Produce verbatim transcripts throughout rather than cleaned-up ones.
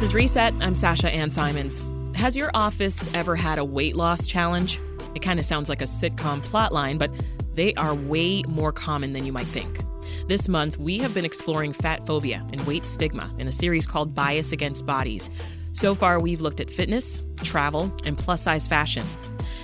This is Reset. I'm Sasha Ann Simons. Has your office ever had a weight loss challenge? It kind of sounds like a sitcom plotline, but they are way more common than you might think. This month, we have been exploring fat phobia and weight stigma in a series called Bias Against Bodies. So far, we've looked at fitness, travel, and plus-size fashion.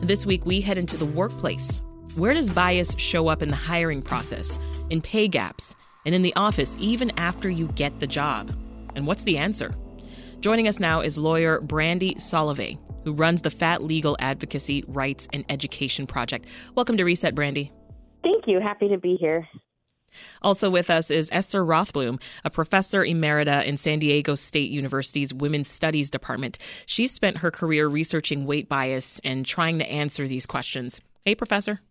This week, we head into the workplace. Where does bias show up in the hiring process, in pay gaps, and in the office even after you get the job? And what's the answer? Joining us now is lawyer Brandi Solovey, who runs the F A T Legal Advocacy Rights and Education Project. Welcome to Reset, Brandi. Thank you. Happy to be here. Also with us is Esther Rothblum, a professor emerita in San Diego State University's Women's Studies Department. She spent her career researching weight bias and trying to answer these questions. Hey, Professor.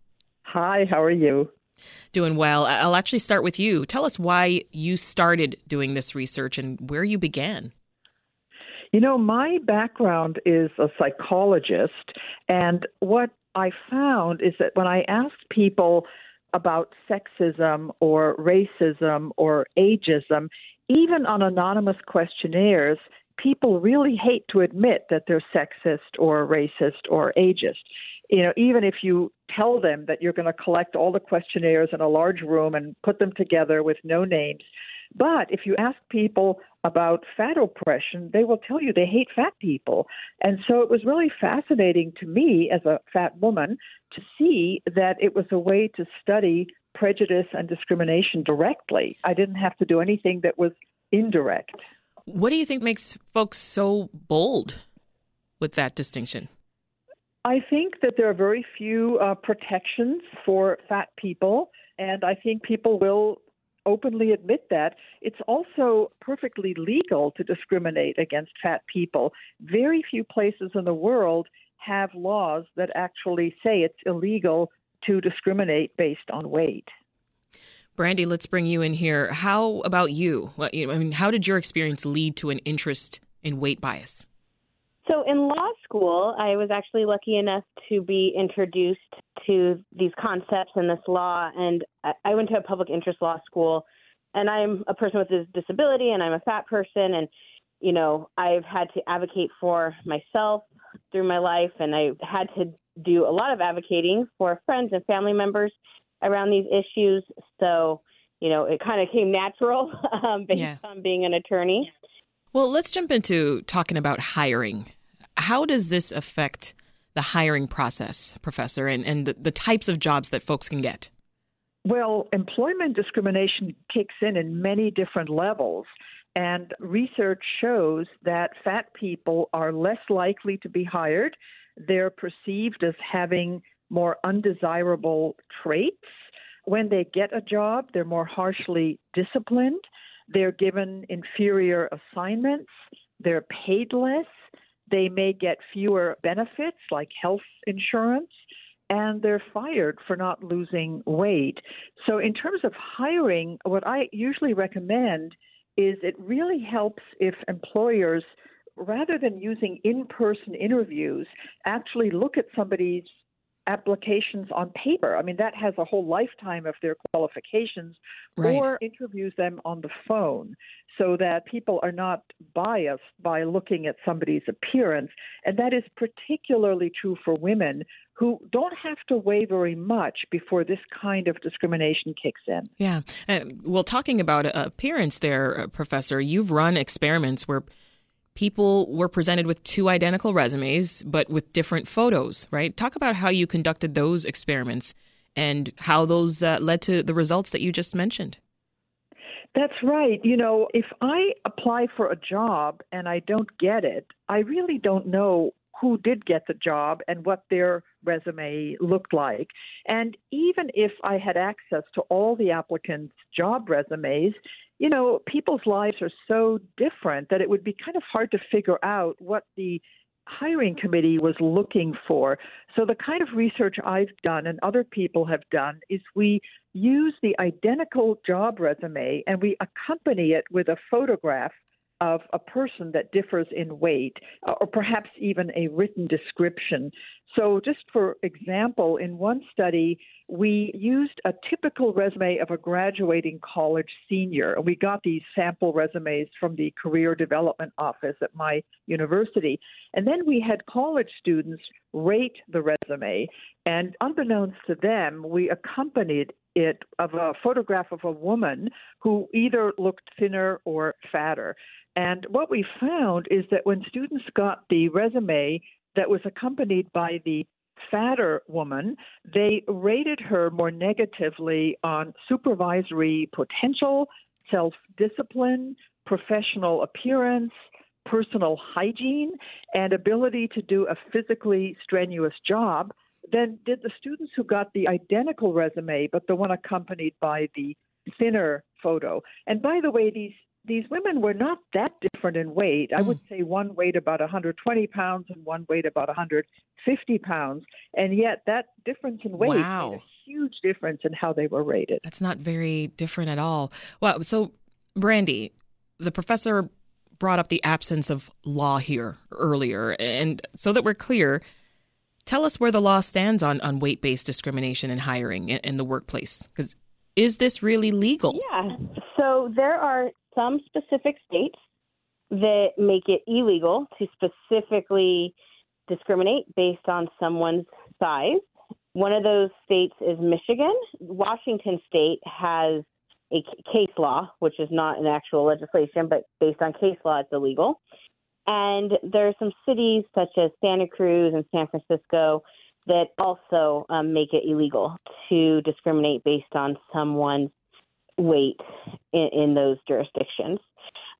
Hi, how are you? Doing well. I'll actually start with you. Tell us why you started doing this research and where you began. You know, my background is a psychologist, and what I found is that when I asked people about sexism or racism or ageism, even on anonymous questionnaires, people really hate to admit that they're sexist or racist or ageist. You know, even if you tell them that you're going to collect all the questionnaires in a large room and put them together with no names. But if you ask people about fat oppression, they will tell you they hate fat people. And so it was really fascinating to me as a fat woman to see that it was a way to study prejudice and discrimination directly. I didn't have to do anything that was indirect. What do you think makes folks so bold with that distinction? I think that there are very few uh, protections for fat people, and I think people will openly admit that. It's also perfectly legal to discriminate against fat people. Very few places in the world have laws that actually say it's illegal to discriminate based on weight. Brandi, let's bring you in here. How about you? I mean, how did your experience lead to an interest in weight bias? So in law school, I was actually lucky enough to be introduced to these concepts and this law, and I went to a public interest law school, and I'm a person with a disability, and I'm a fat person, and, you know, I've had to advocate for myself through my life, and I had to do a lot of advocating for friends and family members around these issues, so, you know, it kind of came natural um, based yeah. on being an attorney. Well, let's jump into talking about hiring. How does this affect the hiring process, Professor, and, and the, the types of jobs that folks can get? Well, employment discrimination kicks in in many different levels, and research shows that fat people are less likely to be hired. They're perceived as having more undesirable traits. When they get a job, they're more harshly disciplined. They're given inferior assignments. They're paid less. They may get fewer benefits like health insurance, and they're fired for not losing weight. So in terms of hiring, what I usually recommend is it really helps if employers, rather than using in-person interviews, actually look at somebody's applications on paper. I mean, that has a whole lifetime of their qualifications, right. Or interviews them on the phone so that people are not biased by looking at somebody's appearance. And that is particularly true for women who don't have to weigh very much before this kind of discrimination kicks in. Yeah. Uh, well, talking about appearance there, Professor, you've run experiments where people were presented with two identical resumes, but with different photos, right? Talk about how you conducted those experiments and how those uh, led to the results that you just mentioned. That's right. You know, if I apply for a job and I don't get it, I really don't know who did get the job and what their resume looked like. And even if I had access to all the applicants' job resumes, you know, people's lives are so different that it would be kind of hard to figure out what the hiring committee was looking for. So the kind of research I've done and other people have done is we use the identical job resume and we accompany it with a photograph of a person that differs in weight, or perhaps even a written description. So just for example, in one study, we used a typical resume of a graduating college senior. We got these sample resumes from the Career Development Office at my university. And then we had college students rate the resume. And unbeknownst to them, we accompanied it of a photograph of a woman who either looked thinner or fatter. And what we found is that when students got the resume that was accompanied by the fatter woman, they rated her more negatively on supervisory potential, self-discipline, professional appearance, personal hygiene, and ability to do a physically strenuous job than did the students who got the identical resume, but the one accompanied by the thinner photo. And by the way, these These women were not that different in weight. I would say one weighed about one hundred twenty pounds and one weighed about one hundred fifty pounds. And yet that difference in weight wow. made a huge difference in how they were rated. That's not very different at all. Well, so, Brandi, the professor brought up the absence of law here earlier. And so that we're clear, tell us where the law stands on, on weight-based discrimination in hiring in, in the workplace. Because is this really legal? Yeah. So there are some specific states that make it illegal to specifically discriminate based on someone's size. One of those states is Michigan. Washington state has a case law, which is not an actual legislation, but based on case law, it's illegal. And there are some cities such as Santa Cruz and San Francisco that also um, make it illegal to discriminate based on someone's weight in, in those jurisdictions.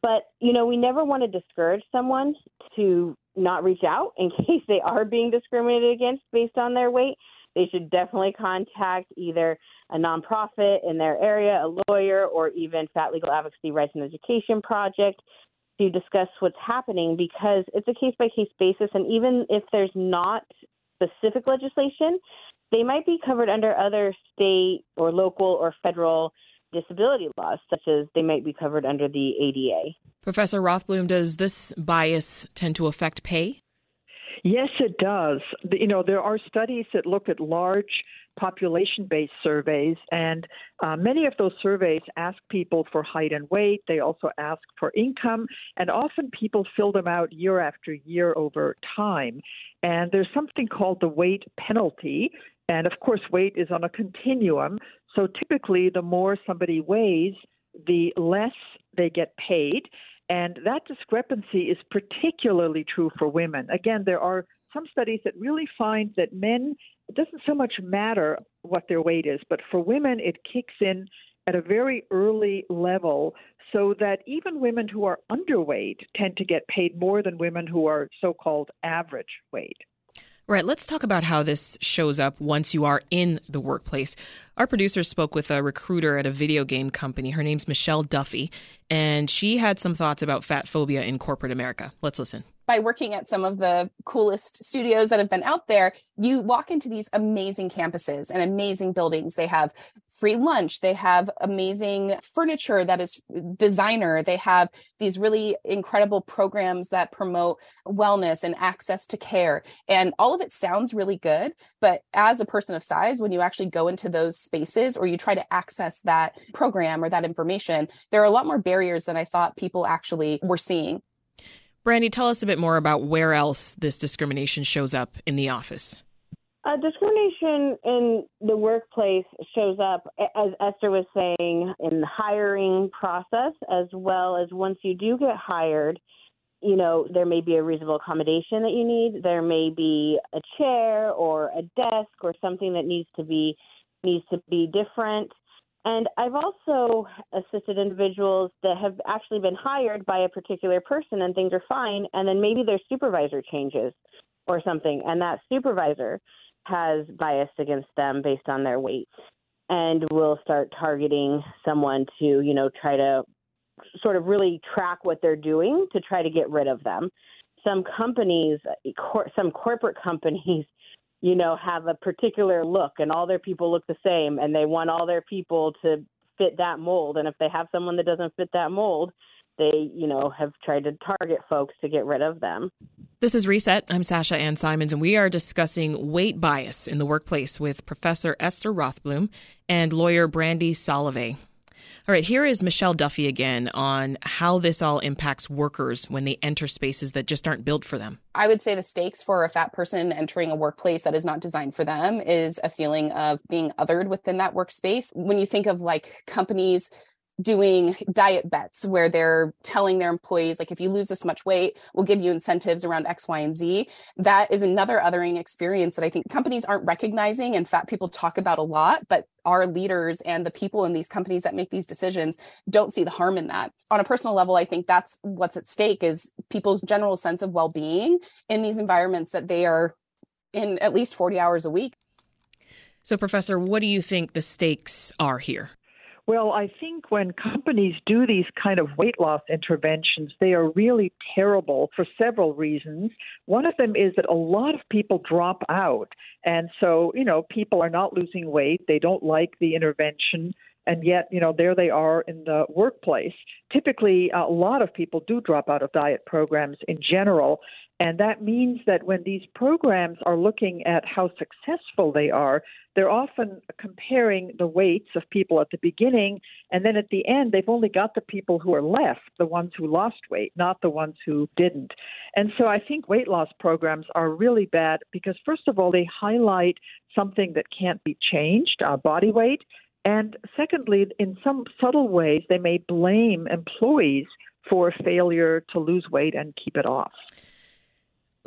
But, you know, we never want to discourage someone to not reach out in case they are being discriminated against based on their weight. They should definitely contact either a nonprofit in their area, a lawyer, or even F A T Legal Advocacy Rights and Education Project to discuss what's happening, because it's a case-by-case basis. And even if there's not specific legislation, they might be covered under other state or local or federal disability laws, such as they might be covered under the A D A. Professor Rothblum, does this bias tend to affect pay? Yes, it does. You know, there are studies that look at large population-based surveys, and uh, many of those surveys ask people for height and weight. They also ask for income, and often people fill them out year after year over time. And there's something called the weight penalty. And of course, weight is on a continuum. So typically, the more somebody weighs, the less they get paid. And that discrepancy is particularly true for women. Again, there are some studies that really find that men, it doesn't so much matter what their weight is, but for women, it kicks in at a very early level, so that even women who are underweight tend to get paid more than women who are so-called average weight. Right. Let's talk about how this shows up once you are in the workplace. Our producer spoke with a recruiter at a video game company. Her name's Michelle Duffy, and she had some thoughts about fat phobia in corporate America. Let's listen. By working at some of the coolest studios that have been out there, you walk into these amazing campuses and amazing buildings. They have free lunch. They have amazing furniture that is designer. They have these really incredible programs that promote wellness and access to care. And all of it sounds really good. But as a person of size, when you actually go into those spaces or you try to access that program or that information, there are a lot more barriers than I thought people actually were seeing. Brandi, tell us a bit more about where else this discrimination shows up in the office. Uh, discrimination in the workplace shows up, as Esther was saying, in the hiring process, as well as once you do get hired. You know, there may be a reasonable accommodation that you need. There may be a chair or a desk or something that needs to be needs to be different. And I've also assisted individuals that have actually been hired by a particular person and things are fine. And then maybe their supervisor changes or something, and that supervisor has bias against them based on their weight and will start targeting someone to, you know, try to sort of really track what they're doing to try to get rid of them. Some companies, some corporate companies, you know, have a particular look and all their people look the same and they want all their people to fit that mold. And if they have someone that doesn't fit that mold, they, you know, have tried to target folks to get rid of them. This is Reset. I'm Sasha Ann Simons, and we are discussing weight bias in the workplace with Professor Esther Rothblum and lawyer Brandi Solovey. All right, here is Michelle Duffy again on how this all impacts workers when they enter spaces that just aren't built for them. I would say the stakes for a fat person entering a workplace that is not designed for them is a feeling of being othered within that workspace. When you think of like companies doing diet bets where they're telling their employees, like, if you lose this much weight, we'll give you incentives around X, Y, and Z. That is another othering experience that I think companies aren't recognizing, and fat people talk about a lot, but our leaders and the people in these companies that make these decisions don't see the harm in that. On a personal level, I think that's what's at stake is people's general sense of well-being in these environments that they are in at least forty hours a week. So, Professor, what do you think the stakes are here? Well, I think when companies do these kind of weight loss interventions, they are really terrible for several reasons. One of them is that a lot of people drop out. And so, you know, people are not losing weight. They don't like the intervention. And yet, you know, there they are in the workplace. Typically, a lot of people do drop out of diet programs in general. And that means that when these programs are looking at how successful they are, they're often comparing the weights of people at the beginning. And then at the end, they've only got the people who are left, the ones who lost weight, not the ones who didn't. And so I think weight loss programs are really bad because, first of all, they highlight something that can't be changed, uh, body weight. And secondly, in some subtle ways, they may blame employees for failure to lose weight and keep it off.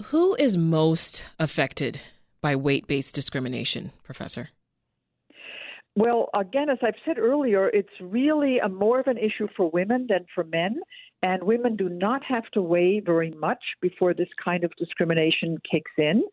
Who is most affected by weight-based discrimination, Professor? Well, again, as I've said earlier, it's really a more of an issue for women than for men. And women do not have to weigh very much before this kind of discrimination kicks in.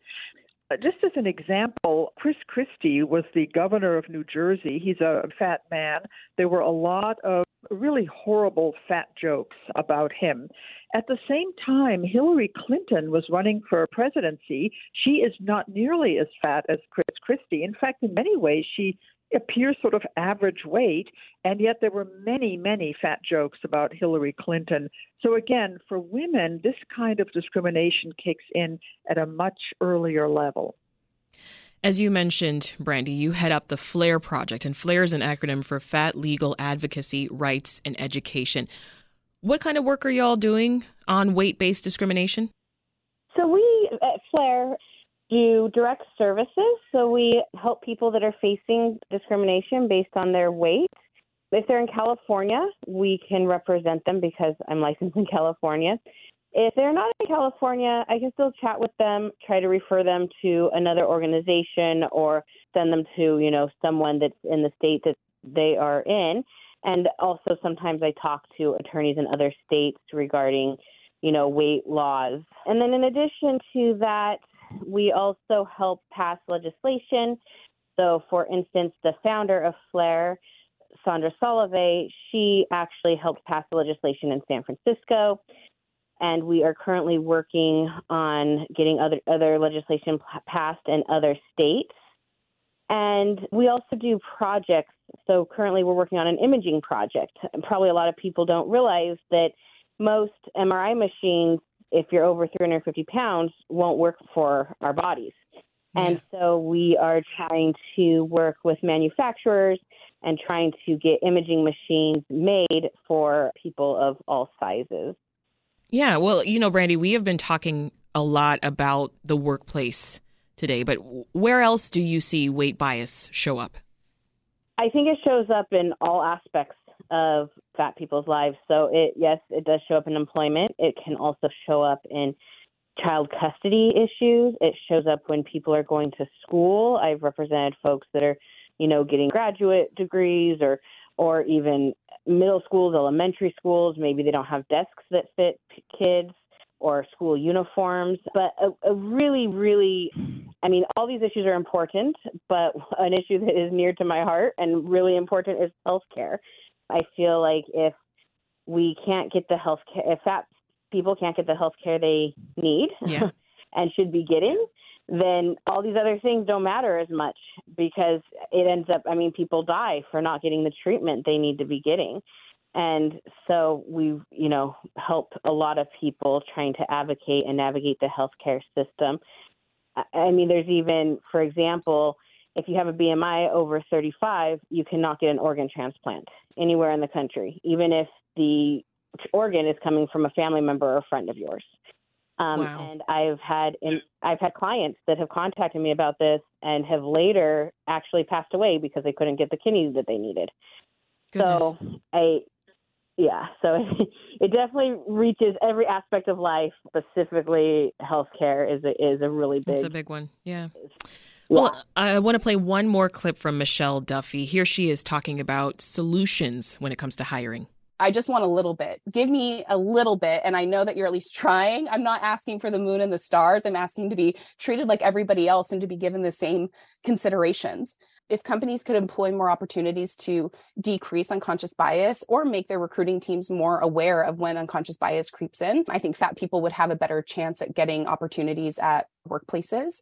Just as an example, Chris Christie was the governor of New Jersey. He's a fat man. There were a lot of really horrible fat jokes about him. At the same time, Hillary Clinton was running for presidency. She is not nearly as fat as Chris Christie. In fact, in many ways, she appears sort of average weight, and yet there were many, many fat jokes about Hillary Clinton. So again, for women, this kind of discrimination kicks in at a much earlier level. As you mentioned, Brandi, you head up the FLAIR Project, and FLAIR is an acronym for Fat Legal Advocacy Rights and Education. What kind of work are y'all doing on weight-based discrimination? So we at FLAIR do direct services, so we help people that are facing discrimination based on their weight. If they're in California, we can represent them because I'm licensed in California. If they're not in California, I can still chat with them, try to refer them to another organization or send them to, you know, someone that's in the state that they are in. And also sometimes I talk to attorneys in other states regarding, you know, weight laws. And then in addition to that, we also help pass legislation. So, for instance, the founder of FLAIR, Sandra Solovey, she actually helped pass the legislation in San Francisco. And we are currently working on getting other, other legislation passed in other states. And we also do projects. So currently we're working on an imaging project. And probably a lot of people don't realize that most M R I machines, if you're over three hundred fifty pounds, won't work for our bodies. Yeah. And so we are trying to work with manufacturers and trying to get imaging machines made for people of all sizes. Yeah, well, you know, Brandi, we have been talking a lot about the workplace today, but where else do you see weight bias show up? I think it shows up in all aspects of fat people's lives. So it, yes, it does show up in employment. It can also show up in child custody issues. It shows up when people are going to school. I've represented folks that are, you know, getting graduate degrees or, or even middle schools, elementary schools. Maybe they don't have desks that fit kids or school uniforms. But a, a really, really, I mean, all these issues are important, but an issue that is near to my heart and really important is healthcare. I feel like if we can't get the health care, if fat people can't get the health care they need yeah. and should be getting, then all these other things don't matter as much because it ends up, I mean, people die for not getting the treatment they need to be getting. And so we, you know, help a lot of people trying to advocate and navigate the healthcare system. I mean, there's even, for example, if you have a B M I over thirty-five, you cannot get an organ transplant anywhere in the country, even if the organ is coming from a family member or a friend of yours. Um, wow. And I've had in, I've had clients that have contacted me about this and have later actually passed away because they couldn't get the kidneys that they needed. Goodness. So I, yeah, so it definitely reaches every aspect of life. Specifically, healthcare is a, is a really big. It's a big one. Yeah. Well, I want to play one more clip from Michelle Duffy. Here she is talking about solutions when it comes to hiring. I just want a little bit. Give me a little bit. And I know that you're at least trying. I'm not asking for the moon and the stars. I'm asking to be treated like everybody else and to be given the same considerations. If companies could employ more opportunities to decrease unconscious bias or make their recruiting teams more aware of when unconscious bias creeps in, I think fat people would have a better chance at getting opportunities at workplaces.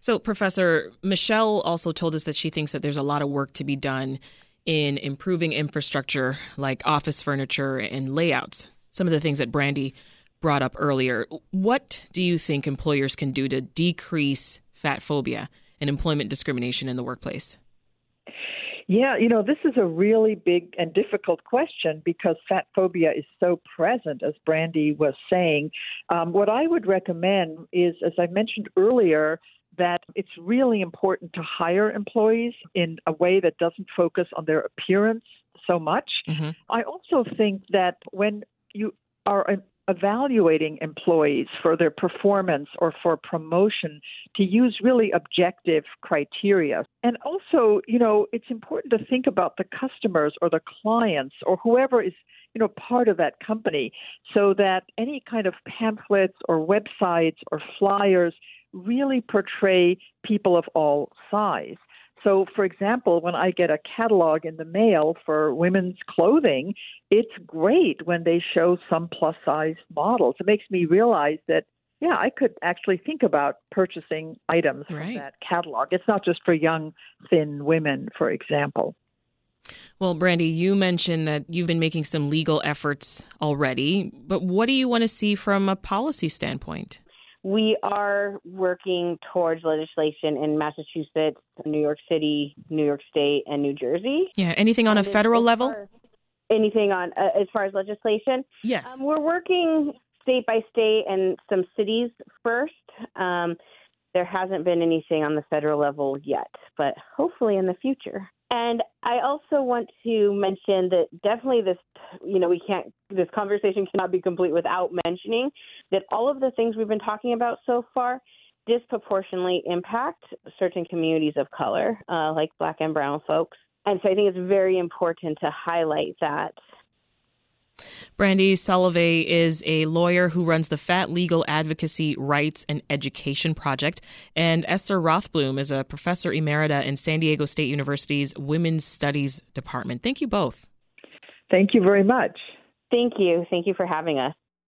So, Professor, Michelle also told us that she thinks that there's a lot of work to be done in improving infrastructure like office furniture and layouts, some of the things that Brandi brought up earlier. What do you think employers can do to decrease fat phobia and employment discrimination in the workplace? Yeah, you know, this is a really big and difficult question because fat phobia is so present, as Brandi was saying. Um, what I would recommend is, as I mentioned earlier, that it's really important to hire employees in a way that doesn't focus on their appearance so much. Mm-hmm. I also think that when you are an evaluating employees for their performance or for promotion, to use really objective criteria. And also, you know, it's important to think about the customers or the clients or whoever is, you know, part of that company, so that any kind of pamphlets or websites or flyers really portray people of all size. So, for example, when I get a catalog in the mail for women's clothing, it's great when they show some plus-size models. It makes me realize that, yeah, I could actually think about purchasing items from right. that catalog. It's not just for young, thin women, for example. Well, Brandi, you mentioned that you've been making some legal efforts already, but what do you want to see from a policy standpoint? We are working towards legislation in Massachusetts, New York City, New York State, and New Jersey. Yeah, anything on a federal level? Anything on uh, as far as legislation? Yes. Um, we're working state by state and some cities first. Um, there hasn't been anything on the federal level yet, but hopefully in the future. And I also want to mention that definitely this, you know, we can't, this conversation cannot be complete without mentioning that all of the things we've been talking about so far disproportionately impact certain communities of color, uh, like Black and brown folks. And so I think it's very important to highlight that. Brandi Solovey is a lawyer who runs the F A T Legal Advocacy Rights and Education Project, and Esther Rothblum is a professor emerita in San Diego State University's Women's Studies Department. Thank you both. Thank you very much. Thank you. Thank you for having us.